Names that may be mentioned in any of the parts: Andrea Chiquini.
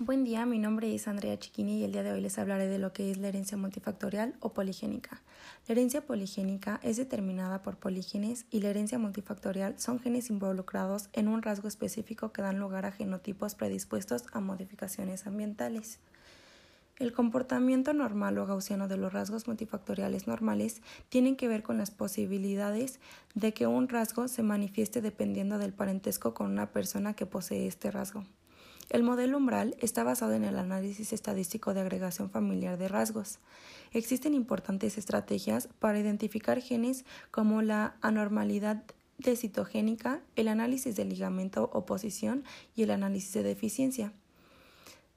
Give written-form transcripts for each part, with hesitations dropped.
Buen día, mi nombre es Andrea Chiquini y el día de hoy les hablaré de lo que es la herencia multifactorial o poligénica. La herencia poligénica es determinada por polígenes y la herencia multifactorial son genes involucrados en un rasgo específico que dan lugar a genotipos predispuestos a modificaciones ambientales. El comportamiento normal o gaussiano de los rasgos multifactoriales normales tienen que ver con las posibilidades de que un rasgo se manifieste dependiendo del parentesco con una persona que posee este rasgo. El modelo umbral está basado en el análisis estadístico de agregación familiar de rasgos. Existen importantes estrategias para identificar genes como la anormalidad de citogénica, el análisis de ligamento o posición y el análisis de deficiencia.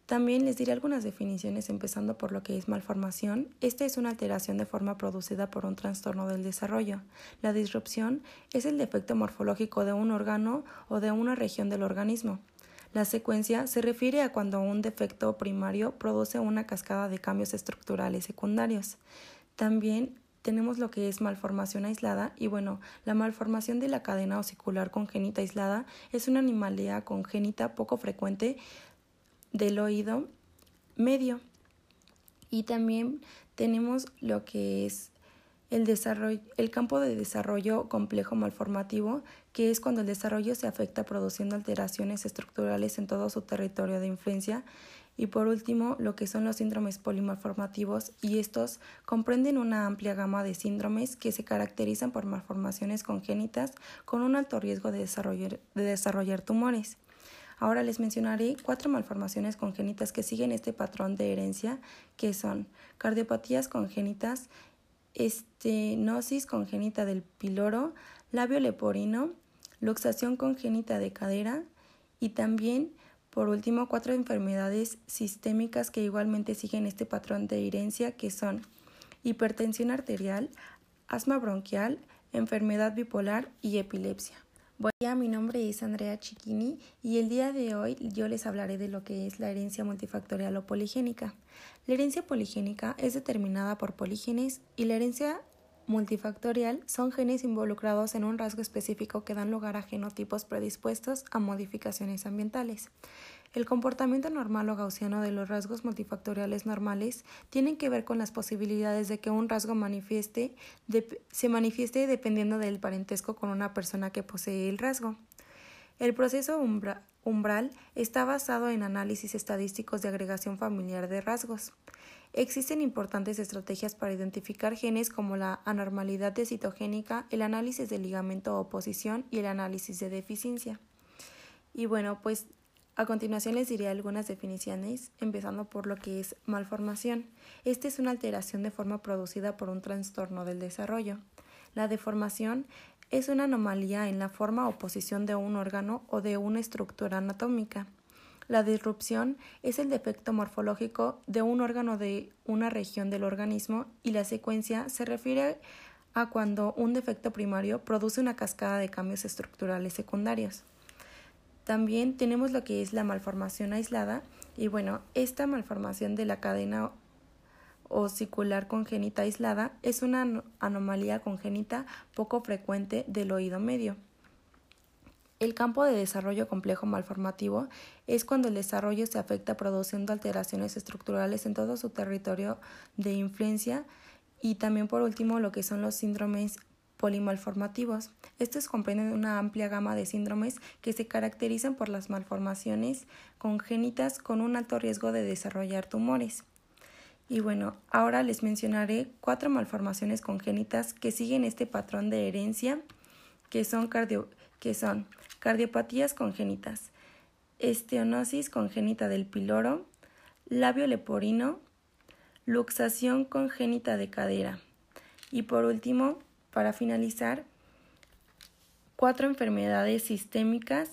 También les diré algunas definiciones empezando por lo que es malformación. Esta es una alteración de forma producida por un trastorno del desarrollo. La disrupción es el defecto morfológico de un órgano o de una región del organismo. La secuencia se refiere a cuando un defecto primario produce una cascada de cambios estructurales secundarios. También tenemos lo que es malformación aislada y la malformación de la cadena osicular congénita aislada es una anomalía congénita poco frecuente del oído medio. Y también tenemos lo que es el campo de desarrollo complejo malformativo, que es cuando el desarrollo se afecta produciendo alteraciones estructurales en todo su territorio de influencia. Y por último, lo que son los síndromes polimalformativos, y estos comprenden una amplia gama de síndromes que se caracterizan por malformaciones congénitas con un alto riesgo de desarrollar tumores. Ahora les mencionaré 4 malformaciones congénitas que siguen este patrón de herencia, que son cardiopatías congénitas, estenosis congénita del píloro, labio leporino, luxación congénita de cadera y también, por último, 4 enfermedades sistémicas que igualmente siguen este patrón de herencia, que son hipertensión arterial, asma bronquial, enfermedad bipolar y epilepsia. Buen día, mi nombre es Andrea Chiquini y el día de hoy yo les hablaré de lo que es la herencia multifactorial o poligénica. La herencia poligénica es determinada por polígenes y la herencia multifactorial son genes involucrados en un rasgo específico que dan lugar a genotipos predispuestos a modificaciones ambientales. El comportamiento normal o gaussiano de los rasgos multifactoriales normales tienen que ver con las posibilidades de que un rasgo se manifieste dependiendo del parentesco con una persona que posee el rasgo. El proceso umbral está basado en análisis estadísticos de agregación familiar de rasgos. Existen importantes estrategias para identificar genes como la anormalidad de citogénica, el análisis de ligamento o posición y el análisis de deficiencia. Y a continuación les diré algunas definiciones, empezando por lo que es malformación. Esta es una alteración de forma producida por un trastorno del desarrollo. La deformación es una anomalía en la forma o posición de un órgano o de una estructura anatómica. La disrupción es el defecto morfológico de un órgano de una región del organismo y la secuencia se refiere a cuando un defecto primario produce una cascada de cambios estructurales secundarios. También tenemos lo que es la malformación aislada y esta malformación de la cadena osicular congénita aislada es una anomalía congénita poco frecuente del oído medio. El campo de desarrollo complejo malformativo es cuando el desarrollo se afecta produciendo alteraciones estructurales en todo su territorio de influencia. Y también por último lo que son los síndromes polimalformativos. Estos comprenden una amplia gama de síndromes que se caracterizan por las malformaciones congénitas con un alto riesgo de desarrollar tumores. Y ahora les mencionaré 4 malformaciones congénitas que siguen este patrón de herencia, que son cardiopatías congénitas, estenosis congénita del píloro, labio leporino, luxación congénita de cadera. Y por último, para finalizar, 4 enfermedades sistémicas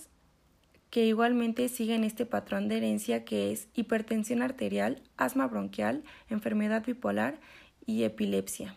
que igualmente siguen este patrón de herencia, que es hipertensión arterial, asma bronquial, enfermedad bipolar y epilepsia.